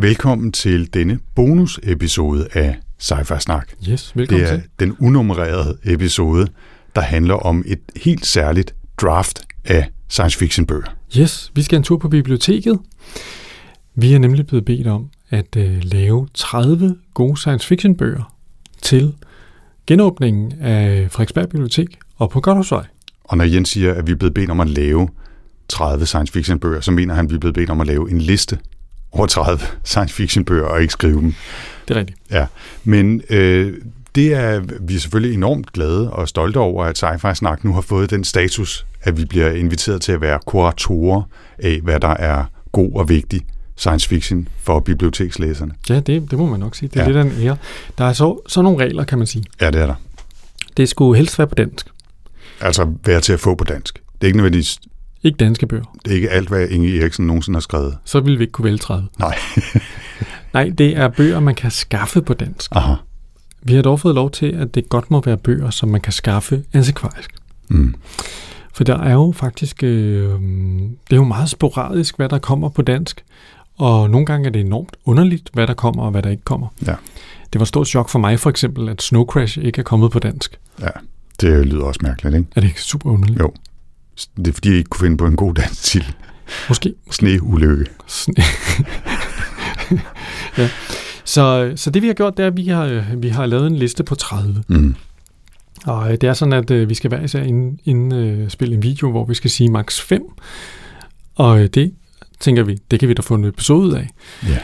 Velkommen til denne bonusepisode af Cypher Snak. Yes, velkommen til. Det er den unummererede episode, der handler om et helt særligt draft af science fiction bøger. Yes, vi skal en tur på biblioteket. Vi er nemlig blevet bedt om at lave 30 gode science fiction bøger til genåbningen af Frederiksberg Bibliotek og på Goddagsvej. Og når Jens siger, at vi er blevet bedt om at lave 30 science fiction bøger, så mener han, at vi er blevet bedt om at lave en liste over 30 science fiction bøger og ikke skrive dem. Det er rigtigt. Ja, men det er vi er selvfølgelig enormt glade og stolte over, at Sci-Fi Snak nu har fået den status, at vi bliver inviteret til at være kuratorer af, hvad der er god og vigtig science fiction for bibliotekslæserne. Ja, det må man nok sige. Det er lidt af en ære. Der er så nogle regler, kan man sige. Ja, det er der. Det skulle helst være på dansk. Altså være til at få på dansk. Det er ikke nødvendigvis... Ikke danske bøger. Det er ikke alt, hvad Inge Eriksen nogensinde har skrevet. Så ville vi ikke kunne vælge 30. Nej. Nej, det er bøger, man kan skaffe på dansk. Aha. Vi har dog fået lov til, at det godt må være bøger, som man kan skaffe antikvarisk. Mm. For der er jo faktisk... det er jo meget sporadisk, hvad der kommer på dansk. Og nogle gange er det enormt underligt, hvad der kommer og hvad der ikke kommer. Ja. Det var et stort chok for mig for eksempel, at Snow Crash ikke er kommet på dansk. Ja, det lyder også mærkeligt, ikke? Er det ikke super underligt? Jo. Det er fordi, jeg ikke kunne finde på en god dansk titel. Måske. Sneulykke. Ja. Så det vi har gjort, det er, at vi har lavet en liste på 30. Mm. Og det er sådan, at vi skal hver især indspille en video, hvor vi skal sige maks 5. Og det tænker vi, det kan vi da få en episode ud af. Ja.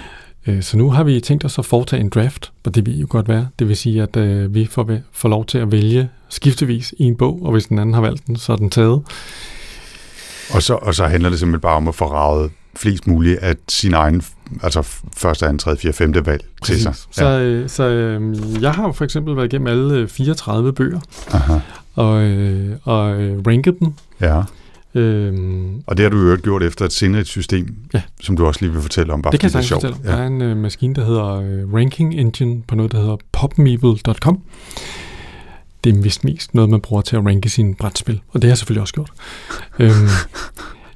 Så nu har vi tænkt os at foretage en draft, og det vil jo godt være. Det vil sige, at vi får lov til at vælge skiftevis i en bog, og hvis den anden har valgt den, så er den taget. Og så handler det simpelthen bare om at forrage flest muligt af sin egen, altså første, anden, tredje, fjerde, femte valg til sig. Så, ja. Jeg har for eksempel været igennem alle 34 bøger, aha, og ranket dem. Ja. Og det har du jo gjort efter et sindrigt system, ja, som du også lige vil fortælle om, bare det kan jeg sagtens fortælle om. Ja. Der er en maskine, der hedder Ranking Engine på noget, der hedder popmeeple.com. Det er mest noget, man bruger til at ranke sine brætspil, og det har jeg selvfølgelig også gjort.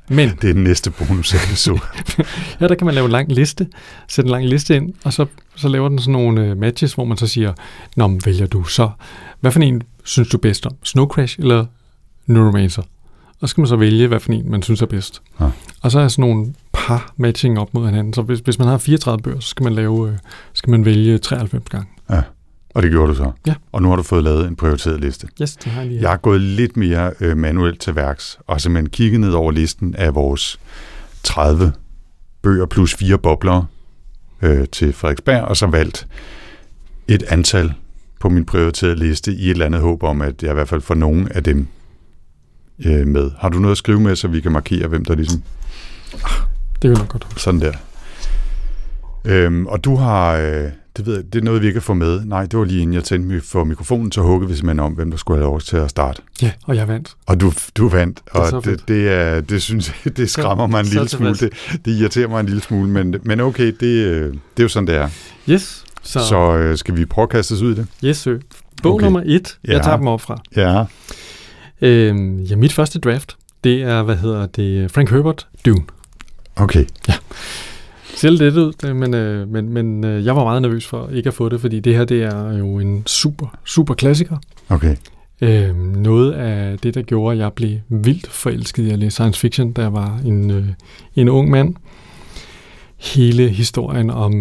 Men det er den næste bonusepisode. Ja, der kan man lave en lang liste, sætte en lang liste ind, og så laver den sådan nogle matches, hvor man så siger, nå, men vælger du så, hvad for en synes du bedst om, Snow Crash eller Neuromancer? Og så skal man så vælge, hvad for en man synes er bedst. Ja. Og så er sådan nogle par matching op mod hinanden. Så hvis man har 34 bøger, så skal man vælge 93 gange. Ja, og det gjorde du så. Ja. Og nu har du fået lavet en prioriteret liste. Yes, det har jeg lige. Jeg har gået lidt mere manuelt til værks, og simpelthen kigget ned over listen af vores 30 bøger plus 4 bobler til Frederiksberg, og så valgt et antal på min prioriterede liste i et eller andet håb om, at jeg i hvert fald får nogen af dem med. Har du noget at skrive med, så vi kan markere, hvem der ligesom... Det vil nok godt. Sådan der. Og du har... det er noget, vi ikke kan få med. Nej, det var lige inden jeg tændte for mikrofonen, så huggede vi simpelthen om, hvem der skulle have lov til at starte. Ja, og jeg vandt. Og du vandt. Og det skræmmer mig en lille smule. Det irriterer mig en lille smule, men okay, det er jo sådan, det er. Yes. Så skal vi prøve at kaste os ud i det? Yes, sir. Bog okay. Nummer 1. Jeg tager dem op fra. Ja. Mit første draft, det er, Frank Herbert, Dune. Okay. Ja. Selv lidt ud, men jeg var meget nervøs for ikke at få det, fordi det her, det er jo en super, super klassiker. Okay. Noget af det, der gjorde, at jeg blev vildt forelsket i at læse science fiction, da jeg var en ung mand. Hele historien om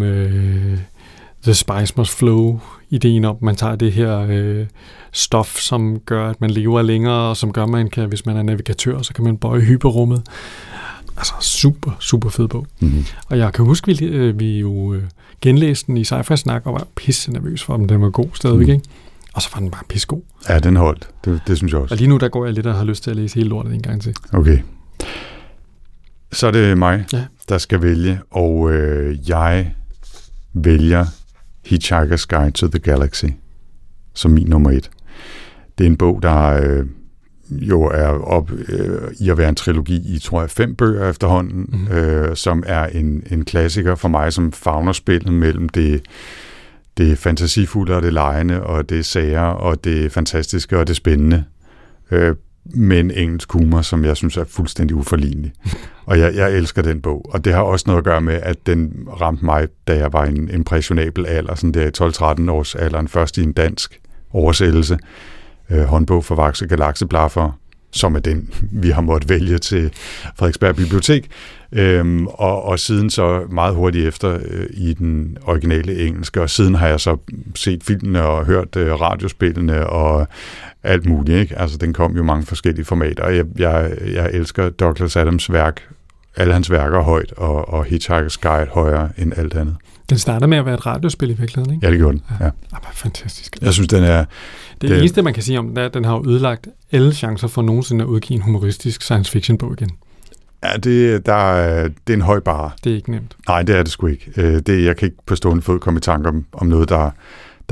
The Spice Must Flow, ideen om, at man tager det her stof, som gør, at man lever længere, og som gør, at man kan, hvis man er navigatør, så kan man bøje hyperrummet. Altså super, super fed bog. Mm-hmm. Og jeg kan huske, at vi jo genlæste den i Sci-Fi Snak, og var pisse nervøs for, om den var god stadigvæk, ikke? Og så var den bare pissegod. Ja, den holdt. Det synes jeg også. Og lige nu, der går jeg lidt og har lyst til at læse hele lortet en gang til. Okay. Så er det mig, der skal vælge, og jeg vælger Hitchhiker's Guide to the Galaxy som min nummer 1. Det er en bog, der jo er op i at være en trilogi i, tror jeg, 5 bøger efterhånden, som er en klassiker for mig, som favner spillet mellem det fantasifulde og det legende, og det sære, og det fantastiske og det spændende med en engelsk humor, som jeg synes er fuldstændig uforlignelig. Og jeg elsker den bog. Og det har også noget at gøre med, at den ramte mig, da jeg var en impressionabel alder, sådan der i 12-13 års alderen, først i en dansk oversættelse, håndbog for vaks og galakseblaffer, som er den, vi har måttet vælge til Frederiksberg Bibliotek. Og siden så meget hurtigt efter i den originale engelske, og siden har jeg så set filmene og hørt radiospillene og alt muligt, ikke? Altså, den kom jo i mange forskellige formater, og jeg elsker Douglas Adams værk, alle hans værker højt, og Hitchhiker's Guide højere end alt andet. Den starter med at være et radiospil i virkeligheden, ikke? Ja, det gjorde den, ja. Fantastisk. Jeg synes, den er... Det eneste, man kan sige om den, er, at den har ødelagt alle chancer for nogensinde at udgive en humoristisk science-fiction-bog igen. Ja, det er en høj barre. Det er ikke nemt. Nej, det er det sgu ikke. Jeg kan ikke på stående fod komme i tanke om noget, der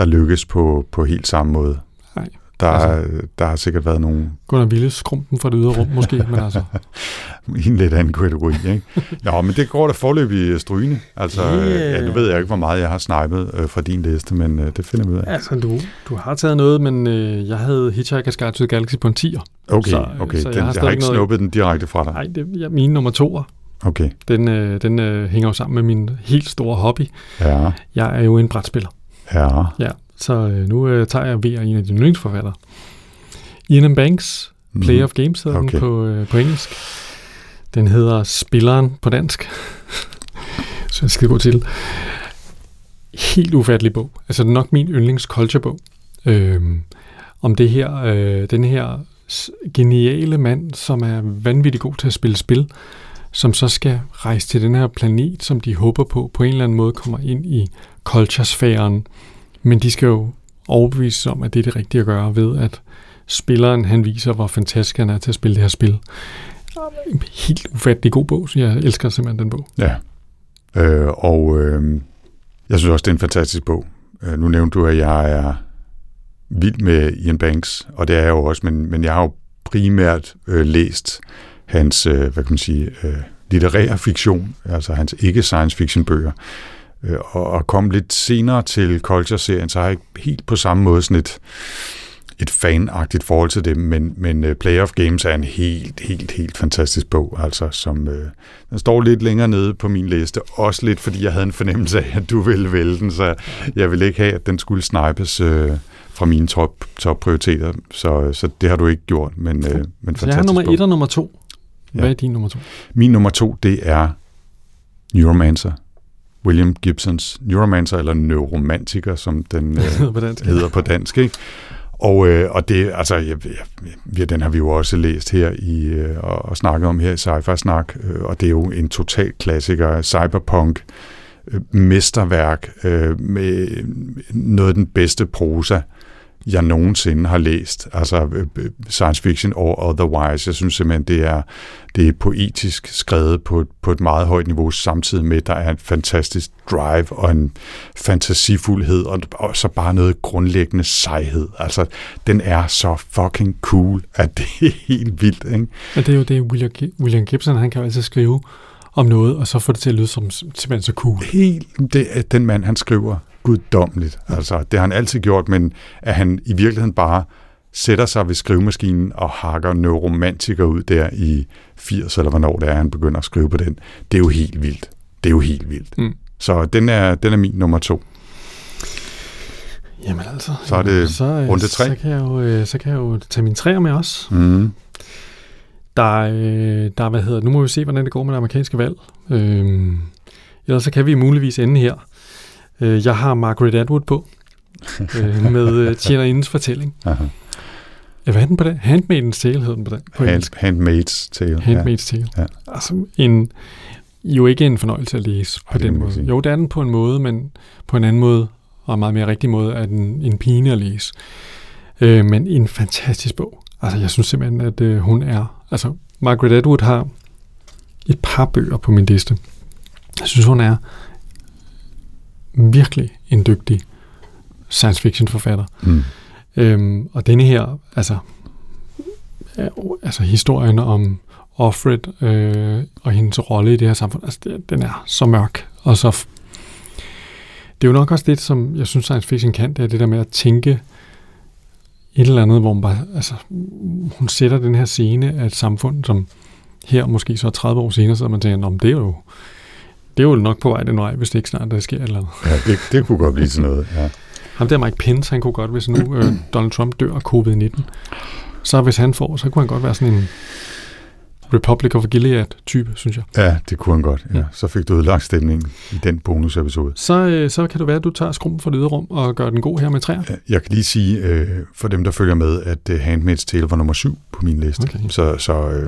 lykkes på helt samme måde. Nej. Der har sikkert været nogle... Gunnar Wille skrumpen fra det ydre rum, måske, men altså... en lidt anden kategori, ikke? Nå, men det går da forløbig strygende. Altså, nu ved jeg ikke, hvor meget jeg har snipet fra din liste, men det finder vi ud af. Altså, du har taget noget, men jeg havde Hitchhiker's Guide to the Galaxy på en 10'er. Okay, så jeg har ikke snuppet den direkte fra dig. Nej, det er mine nummer 2'er. Okay. Den hænger jo sammen med min helt store hobby. Ja. Jeg er jo en brætspiller. Ja. Ja. Så nu tager jeg ved en af dine yndlingsforfattere. Ian M. Banks, Player of Games hedder den på engelsk. Den hedder Spilleren på dansk. Så jeg skal gå til. Helt ufattelig bog. Altså nok min yndlingsculturebog. Om det her, den her geniale mand, som er vanvittig god til at spille spil, som så skal rejse til den her planet, som de håber på en eller anden måde kommer ind i culturesfæren. Men de skal jo overbevise om, at det er det rigtige at gøre ved, at spilleren han viser, hvor fantastisk han er til at spille det her spil. Helt ufattelig god bog, så jeg elsker simpelthen den bog. Ja, jeg synes også, det er en fantastisk bog. Nu nævnte du, at jeg er vild med Ian Banks, og det er jeg jo også, men jeg har jo primært læst hans, litterære fiktion, altså hans ikke-science fiction bøger. Og kom lidt senere til Culture-serien, så har jeg ikke helt på samme måde sådan et fanagtigt forhold til det, men Player of Games er en helt fantastisk bog, altså som den står lidt længere nede på min liste, også lidt fordi jeg havde en fornemmelse af, at du ville vælge den, så jeg ville ikke have, at den skulle snipes fra mine topprioriteter, så det har du ikke gjort, men fantastisk bog. Jeg har nummer 1 og nummer 2. Hvad er din nummer 2? Min nummer 2, det er Neuromancer. William Gibsons Neuromancer, eller Neuromantiker, som den hedder på dansk, ikke? Og det, altså, den har vi jo også læst her og snakket om her i Cypher Snak, og det er jo en total klassiker, cyberpunk, mesterværk, med noget af den bedste prosa, jeg nogensinde har læst, altså science fiction or otherwise. Jeg synes simpelthen, det er poetisk skrevet på et meget højt niveau, samtidig med, at der er en fantastisk drive og en fantasifuldhed, og så bare noget grundlæggende sejhed. Altså, den er så fucking cool, at det er helt vildt, ikke? Og det er jo det, William Gibson, han kan jo altid skrive om noget, og så får det til at lyde som simpelthen så cool. Den mand, han skriver guddommeligt. Altså, det har han altid gjort, men at han i virkeligheden bare sætter sig ved skrivemaskinen og hakker neuromantikere ud der i 80, eller hvornår det er, han begynder at skrive på den. Det er jo helt vildt. Mm. Så den er min nummer 2. Jamen altså. Så er det runde 3. Så kan jeg jo tage mine 3'er med også. Mm. Der nu må vi se, hvordan det går med det amerikanske valg. Ellers så kan vi muligvis ende her. Jeg har Margaret Atwood på, med tjenerindens fortælling. Aha. Hvad er den på det? Handmaid's Tale hed den på det. Handmaid's Tale. Handmaid's Tale. Ja. Altså jo ikke en fornøjelse at læse på den måde. Jo, det er den på en måde, men på en anden måde, og meget mere rigtig måde, er den en pine at læse. Men en fantastisk bog. Altså, jeg synes simpelthen, at hun er... Altså, Margaret Atwood har et par bøger på min liste. Jeg synes, hun er virkelig en dygtig science fiction forfatter. Mm. Og denne her, altså historien om Offred og hendes rolle i det her samfund, altså den er så mørk. Og så det er jo nok også det, som jeg synes science fiction kan, det er det der med at tænke et eller andet, hvor hun bare, altså, hun sætter den her scene af et samfund, som her måske så 30 år senere, så man tænker, men det er jo nok på vej den vej, hvis det ikke snart der sker eller andet. Ja, det kunne godt blive sådan noget, ja. Ham der Mike Pence, han kunne godt, hvis nu Donald Trump dør af COVID-19, så hvis han får, så kunne han godt være sådan en Republic of Gilead-type, synes jeg. Ja, det kunne han godt. Ja. Ja. Så fik du udlagt stemningen i den bonusepisode. Så kan det være, at du tager skrum for lederum og gør den god her med træer. Jeg kan lige sige, for dem, der følger med, at Handmaid's Tale var nummer 7 på min liste. Okay. Så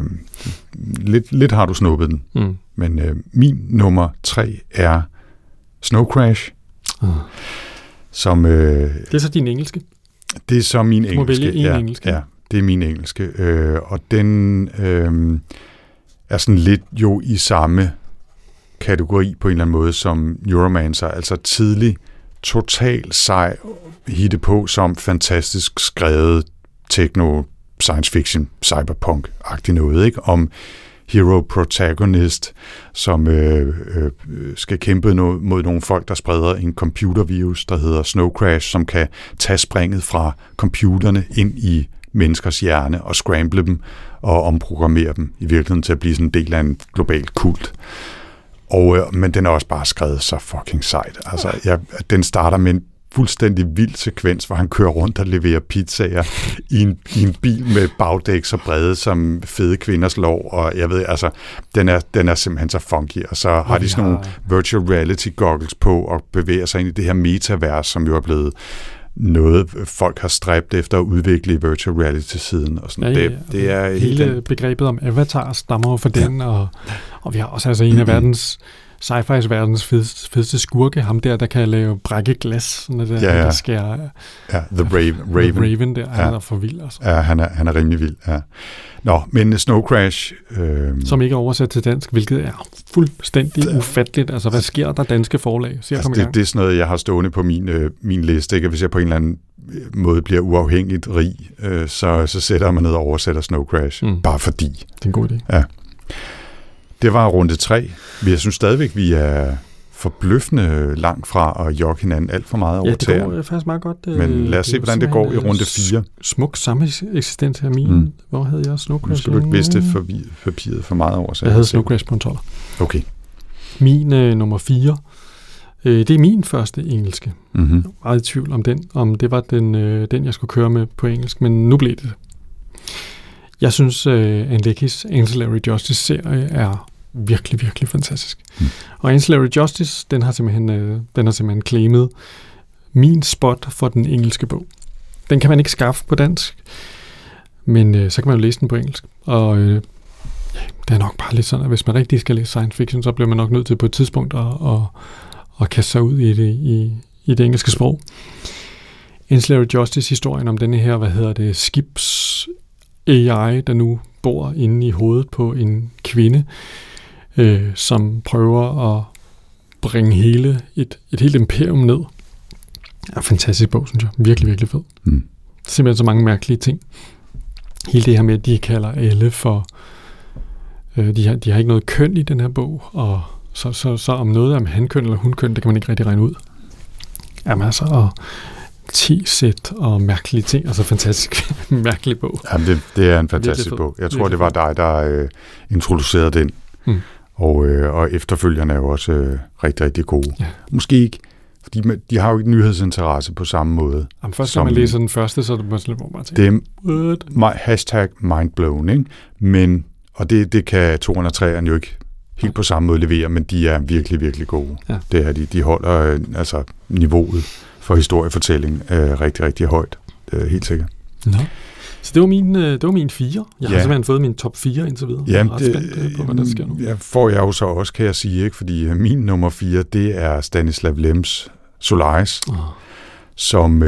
lidt har du snuppet den. Mm. Men min nummer 3 er Snow Crash. Som, det er så din engelske? Det er så min engelske. Du må vælge en engelske. Ja. Det er min engelske, og den er sådan lidt jo i samme kategori på en eller anden måde som Neuromancer, altså tidlig, total sej, hitte på som fantastisk skrevet techno, science fiction, cyberpunk-agtig noget, ikke? Om hero protagonist, som skal kæmpe mod nogle folk, der spreder en computervirus, der hedder Snow Crash, som kan tage springet fra computerne ind i menneskers hjerne og scramble dem og omprogrammere dem i virkeligheden til at blive sådan en del af en global kult. Men den er også bare skrevet så fucking sejt. Altså, den starter med en fuldstændig vild sekvens, hvor han kører rundt og leverer pizzaer i en bil med bagdæk så brede som fede kvinders lår, og jeg ved, altså, den er simpelthen så funky, og så har de sådan nogle virtual reality goggles på og bevæger sig ind i det her metavers, som jo er blevet noget, folk har stræbt efter at udvikle i virtual reality-siden. Og sådan. Ja, ja. Det er hele begrebet om Avatar stammer for den, og vi har også altså en af verdens sci-fi's verdens fedeste skurke, ham der kan lave brække glas, sådan noget, ja, ja. Der skærer. Ja, The Raven der, han er for vild. Altså. Ja, han er rimelig vild, ja. Nå, men Snow Crash... Som ikke er oversat til dansk, hvilket er fuldstændig ufatteligt. Altså, hvad sker der danske forlag? Så altså, det er sådan noget, jeg har stående på min liste, ikke? Hvis jeg på en eller anden måde bliver uafhængigt rig, så sætter man ned og oversætter Snow Crash, bare fordi. Det er en god idé. Ja. Det var runde 3. Jeg synes stadigvæk, vi er forbløffende langt fra at jogge hinanden alt for meget over tæerne. Ja, det går faktisk meget godt. Men lad os se, hvordan det går i runde 4. Smuk samme eksistens her min. Hvor havde jeg Snow Crash? Nu skal du ikke viste papiret for meget over. Jeg havde Snow Crash på en 12'er. Okay. Min nummer 4. Det er min første engelske. Mm-hmm. Jeg var meget i tvivl om den. Om det var den, jeg skulle køre med på engelsk. Men nu blev det. Jeg synes, Anleckis Ancillary Justice-serie er virkelig, virkelig fantastisk. Mm. Og Ancillary Justice, den har simpelthen claimet min spot for den engelske bog. Den kan man ikke skaffe på dansk, men så kan man jo læse den på engelsk. Og det er nok bare lidt sådan, at hvis man rigtig skal læse science fiction, så bliver man nok nødt til på et tidspunkt at kaste sig ud i det engelske sprog. Ancillary Justice-historien om denne her, skibs... AI, der nu bor inde i hovedet på en kvinde, som prøver at bringe et helt imperium ned. En fantastisk bog, synes jeg. Virkelig, virkelig fed. Mm. Simpelthen så mange mærkelige ting. Hele det her med, at de kalder alle for... De har ikke noget køn i den her bog, og så om noget om hankøn eller hunkøn, det kan man ikke rigtig regne ud. Jamen altså, og... t-sæt og mærkelige ting, altså fantastisk mærkelig bog. Jamen, det er en fantastisk bog. Jeg tror, det var dig, der introducerede den. Mm. Og efterfølgerne er jo også rigtig, rigtig gode. Ja. Måske ikke, fordi de har jo ikke nyhedsinteresse på samme måde. Jamen, først når man læser den første, så er det bare sådan lidt, hvor man tænker. Det er hashtag mindblown, ikke? Men, og det kan 203'eren jo ikke helt på samme måde levere, men de er virkelig, virkelig gode. Ja. Det er de holder altså niveauet for historiefortælling rigtig, rigtig højt. Helt sikkert. Nå. Så det var min 4. Jeg har simpelthen fået min top 4 indtil videre. Jamen, jeg er ret spændt på, hvad der sker nu. Får jeg jo så også, kan jeg sige, ikke? Fordi min nummer 4, det er Stanislav Lems Solaris, som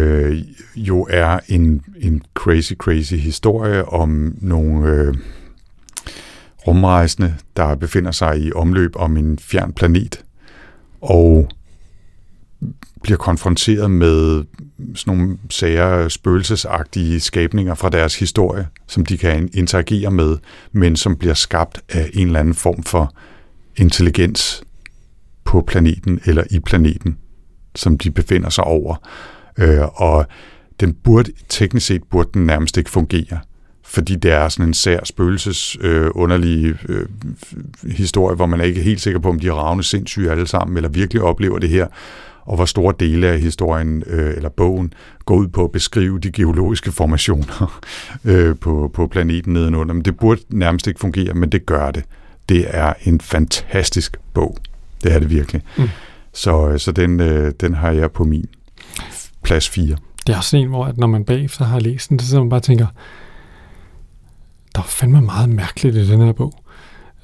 jo er en crazy, crazy historie om nogle rumrejsende, der befinder sig i omløb om en fjern planet, og bliver konfronteret med sådan nogle sære, spøgelsesagtige skabninger fra deres historie, som de kan interagere med, men som bliver skabt af en eller anden form for intelligens på planeten eller i planeten, som de befinder sig over. Og den burde, teknisk set burde den nærmest ikke fungere, fordi det er sådan en sær spøgelses underlig historie, hvor man er ikke helt sikker på, om de er ravne sindssyge alle sammen, eller virkelig oplever det her, og hvor store dele af historien eller bogen går ud på at beskrive de geologiske formationer på planeten nedenunder. Men det burde nærmest ikke fungere, men det gør det. Det er en fantastisk bog. Det er det virkelig. Mm. Så den har jeg på min plads 4. Det er også en, hvor at når man bagefter har læst den, så man bare tænker, der er fandme meget mærkeligt i den her bog.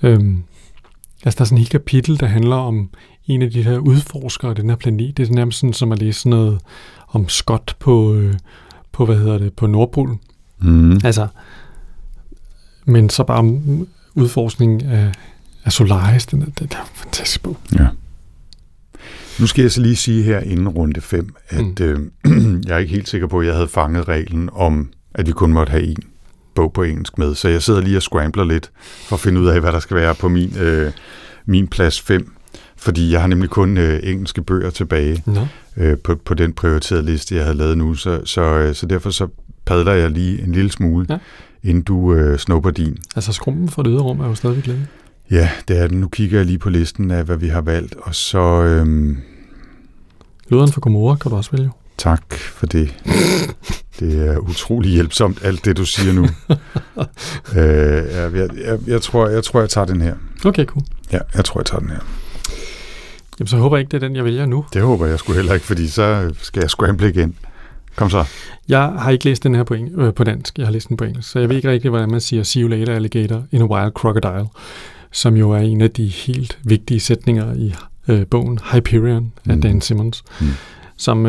Altså, der er sådan et helt kapitel, der handler om en af de her udforskere af den her planet. Det er nærmest sådan, som at læse sådan noget om Scott på Nordpolen. Mm. Altså, men så bare om udforskning af Solaris. Det er en fantastisk bog. Ja. Nu skal jeg så lige sige her inden runde 5, at jeg er ikke helt sikker på, at jeg havde fanget reglen om, at vi kun måtte have én bog på engelsk med. Så jeg sidder lige og scrambler lidt for at finde ud af, hvad der skal være på min plads 5. Fordi jeg har nemlig kun engelske bøger tilbage på den prioriterede liste, jeg havde lavet nu. Så derfor så padler jeg lige en lille smule, inden du snupper din. Altså skrumpen for det yderrum er jo stadig glæde. Ja, det er den. Nu kigger jeg lige på listen af, hvad vi har valgt, og så... Lyderen for Gomorra kan du også vælge. Tak for det. Det er utrolig hjælpsomt, alt det, du siger nu. Jeg tror, jeg tager den her. Okay, cool. Ja, jeg tror, jeg tager den her. Jamen, så håber jeg ikke, det er den, jeg vælger nu. Det håber jeg sgu heller ikke, fordi så skal jeg scramble igen. Kom så. Jeg har ikke læst den her på dansk. Jeg har læst den på engelsk, så jeg ved ikke rigtig, hvordan man siger "See you later, alligator in a wild crocodile", som jo er en af de helt vigtige sætninger i bogen Hyperion af Dan Simmons, som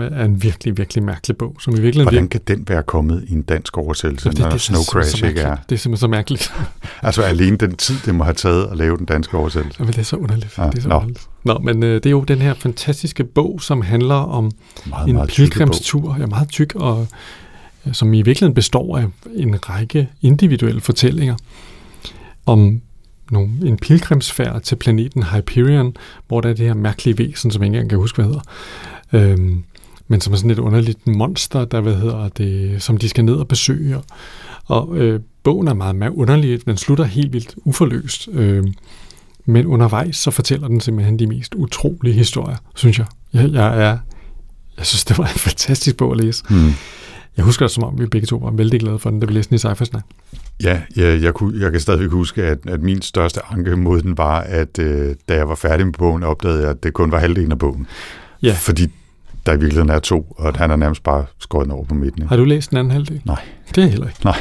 er en virkelig, virkelig mærkelig bog. Som i virkeligheden hvordan kan den være kommet i en dansk oversættelse, når Snow Crash ikke er? Det er simpelthen så mærkeligt. Altså alene den tid, det må have taget at lave den danske oversættelse. Men det er så underligt. Ja, men det er jo den her fantastiske bog, som handler om meget, en pilgrimstur. Ja, meget tyk, og som i virkeligheden består af en række individuelle fortællinger om en pilgrimsfærd til planeten Hyperion, hvor der er det her mærkelige væsen, som jeg ikke engang kan huske, hvad hedder. Men som er sådan et underligt monster, der som de skal ned og besøge. Og bogen er meget, meget underlig. Den slutter helt vildt uforløst. Men undervejs, så fortæller den simpelthen de mest utrolige historier, synes jeg. Jeg synes, det var en fantastisk bog at læse. Mm. Jeg husker det, som om vi begge to var vældig glade for den, da vi læste den i Cypher Snak. Ja, jeg kan stadigvæk huske, at min største anke mod den var, at da jeg var færdig med bogen, opdagede jeg, at det kun var halvdelen af bogen. Ja. Fordi der i virkeligheden er to, og han er nærmest bare skåret over på midten. Ikke? Har du læst den anden halvdel? Nej. Det er heller ikke. Nej.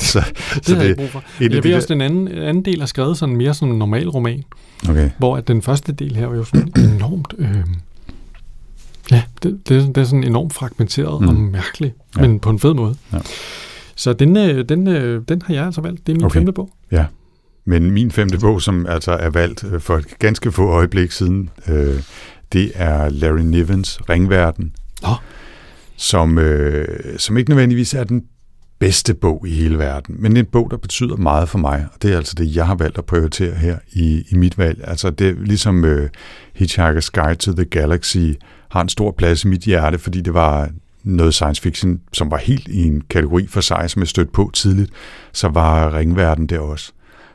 så det har jeg brug for. Jeg ved også, den anden del er skrevet sådan mere som en normal roman, hvor at den første del her var jo sådan enormt... ja, det er sådan enormt fragmenteret og mærkeligt, men på en fed måde. Ja. Så den har jeg altså valgt. Det er min femte bog. Ja, men min femte bog, som altså er valgt for et ganske få øjeblik siden, det er Larry Nivens Ringverden, som ikke nødvendigvis er den bedste bog i hele verden, men en bog, der betyder meget for mig, og det er altså det, jeg har valgt at prioritere her i mit valg. Altså det er ligesom Hitchhiker's Guide to the Galaxy har en stor plads i mit hjerte, fordi det var noget science fiction, som var helt i en kategori for sig, som jeg stødte på tidligt, så var Ringverden der også.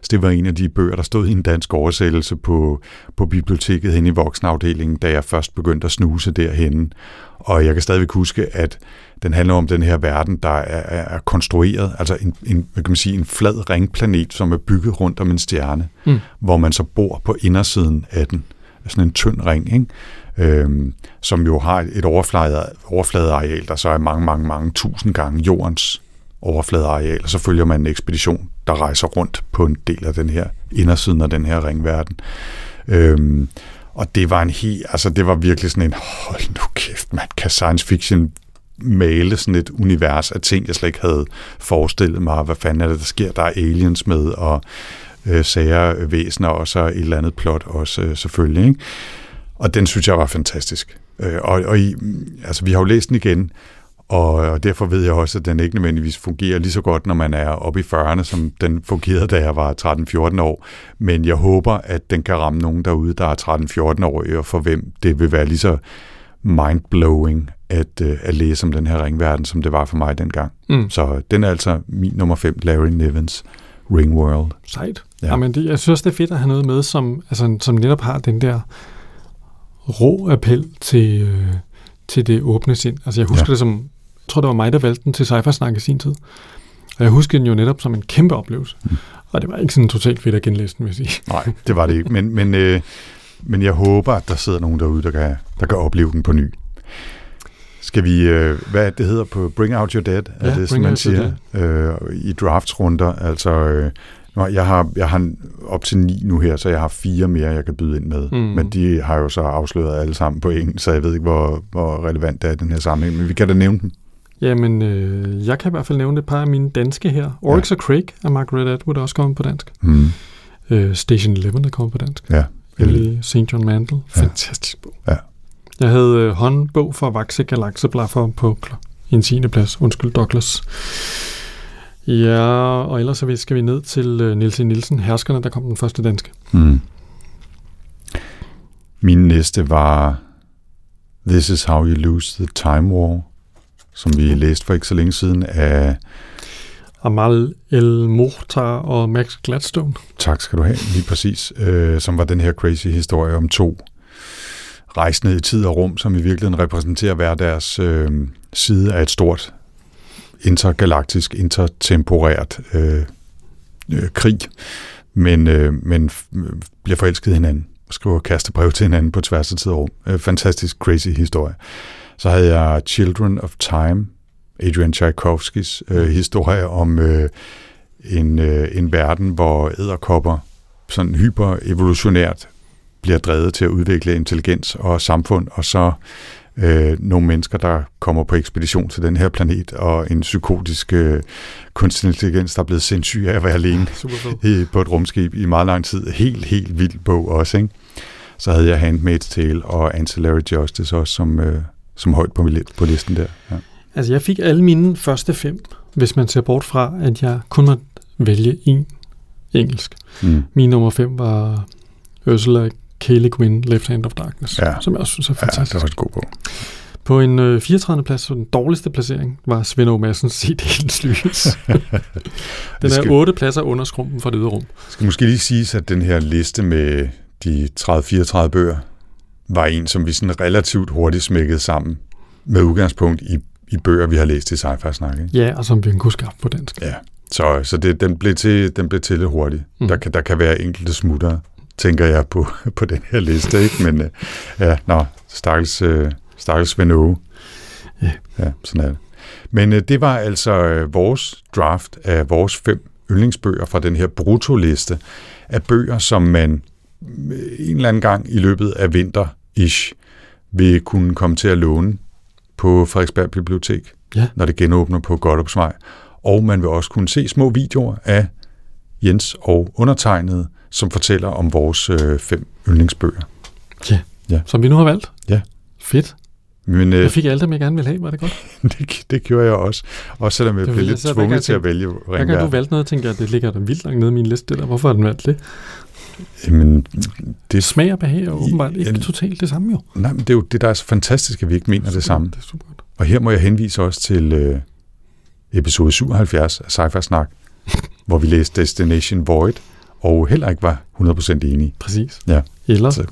Så det var en af de bøger, der stod i en dansk oversættelse på biblioteket henne i voksenafdelingen, da jeg først begyndte at snuse derhenne. Og jeg kan stadigvæk huske, at den handler om den her verden, der er konstrueret, altså hvad kan man sige, en flad ringplanet, som er bygget rundt om en stjerne, hvor man så bor på indersiden af den. Sådan en tynd ring, ikke? Som jo har et overfladeareal, der så er mange, mange, mange tusind gange jordens overfladeareal, og så følger man en ekspedition, der rejser rundt på en del af den her indersiden af den her ringverden. Og det var det var virkelig sådan en, hold nu kæft, man kan science fiction male sådan et univers af ting, jeg slet ikke havde forestillet mig, hvad fanden er det, der sker, der er aliens med, og sære væsener, og så et eller andet plot også selvfølgelig, ikke? Og den synes jeg var fantastisk. Og vi har jo læst den igen, og derfor ved jeg også, at den ikke nødvendigvis fungerer lige så godt, når man er oppe i 40'erne, som den fungerede, da jeg var 13-14 år. Men jeg håber, at den kan ramme nogen derude, der er 13-14-årige, og for hvem det vil være lige så mindblowing at læse om den her ringverden, som det var for mig dengang. Mm. Så den er altså min nummer 5, Larry Nevins Ringworld. Sejt. Ja. Jamen, jeg synes det er fedt at have noget med, som netop har den der rå appel til det åbne sind. Altså jeg husker det som, jeg tror det var mig, der valgte den til Cypher Snak i sin tid. Og jeg husker den jo netop som en kæmpe oplevelse. Mm. Og det var ikke sådan totalt fedt at genlæse den, vil jeg sige. Nej, det var det ikke. Men jeg håber, at der sidder nogen derude, der kan opleve den på ny. Skal vi, hvad det hedder på Bring Out Your Dead, er det, som man siger, i draftsrunder. Altså, jeg har op til 9 nu her, så jeg har 4 mere, jeg kan byde ind med. Mm. Men de har jo så afsløret alle sammen på engelsk, så jeg ved ikke, hvor relevant det er i den her sammenhæng. Men vi kan da nævne dem. Jamen, jeg kan i hvert fald nævne et par af mine danske her. Oryx og Craig af Margaret Atwood er også kommet på dansk. Mm. Station 11 er kommet på dansk. Ja. Eller St. John Mandel. Ja. Fantastisk bog. Ja. Jeg havde håndbog for Vakse Galaxeblaffer på en 10. plads. Undskyld, Douglas. Ja, og ellers så skal vi ned til Niels E. Nielsen, Herskerne, der kom den første danske. Mm. Min næste var This is how you lose the time war, som vi læste for ikke så længe siden af Amal El-Mortar og Max Gladstone. Tak skal du have, lige præcis. Som var den her crazy historie om 2 rejsende i tid og rum, som i virkeligheden repræsenterer hver deres side af et stort intergalaktisk, intertemporært krig, men bliver forelsket hinanden, skriver kastebrev til hinanden på tværs af tid og rum. Fantastisk crazy historie. Så havde jeg Children of Time, Adrian Tchaikovskys historie om en verden, hvor edderkopper sådan hyperevolutionært bliver drevet til at udvikle intelligens og samfund, og så nogle mennesker, der kommer på ekspedition til den her planet, og en psykotisk kunstig intelligens, der er blevet sindssyg af at være alene på et rumskib i meget lang tid. Helt, helt vild bog også, ikke? Så havde jeg Handmaid's Tale og Ancillary Justice også som højt på listen der. Ja. Altså, jeg fik alle mine første 5, hvis man ser bort fra, at jeg kun måtte vælge en engelsk. Mm. Min nummer 5 var Ursula K. Le Guin, Left Hand of Darkness, som jeg også synes er fantastisk. Ja, det var et god bog. På en 34. plads, så den dårligste placering, var Svend O. Madsens C.D. Helens Lys. Den er 8 pladser under skrumpen for det ydre rum. Skal måske lige siges, at den her liste med de 30-34 bøger var en, som vi sådan relativt hurtigt smækkede sammen med udgangspunkt i bøger, vi har læst i Sci-Fi Snak. Ja, og som vi kunne skaffe på dansk. Ja, så den blev til lidt hurtigt. Mm. Der kan være enkelte smutter, tænker jeg på den her liste, ikke? Men stakkels Venue. Yeah. Ja, sådan er det. Men det var altså vores draft af vores 5 yndlingsbøger fra den her brutoliste af bøger, som man en eller anden gang i løbet af vinter-ish vil kunne komme til at låne på Frederiksberg Bibliotek, når det genåbner på Goddagsvej. Og man vil også kunne se små videoer af Jens og undertegnede, som fortæller om vores 5 yndlingsbøger. Ja. Ja, som vi nu har valgt. Ja. Fedt. Men, jeg fik alt dem, jeg gerne ville have, var det godt? det gjorde jeg også. Også selvom jeg blev lidt tvunget til at vælge Ringverden. Hver gang du valgte noget, tænker jeg, at det ligger der vildt langt nede i min liste. Der. Hvorfor har den valgt det? Jamen, det smager og behag er åbenbart ikke totalt det samme, jo. Nej, men det er jo det, der er så fantastisk, at vi ikke mener det samme. Det er super godt. Og her må jeg henvise også til episode 77 af Sci-Fi Snak, hvor vi læste Destination Void, og heller ikke var 100% enige. Præcis. Ja. Eller så.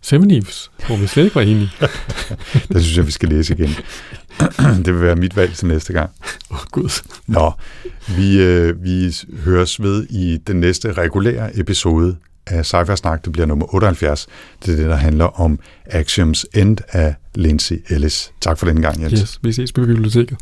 Seven Eves, hvor vi slet ikke var enige. Der synes jeg, vi skal læse igen. Det vil være mit valg til næste gang. Åh, Gud. Nå, vi høres ved i den næste regulære episode af Sci-Fi Snak. Det bliver nummer 78. Det er det, der handler om Axioms End af Lindsay Ellis. Tak for den gang, Jens. Yes, vi ses på biblioteket.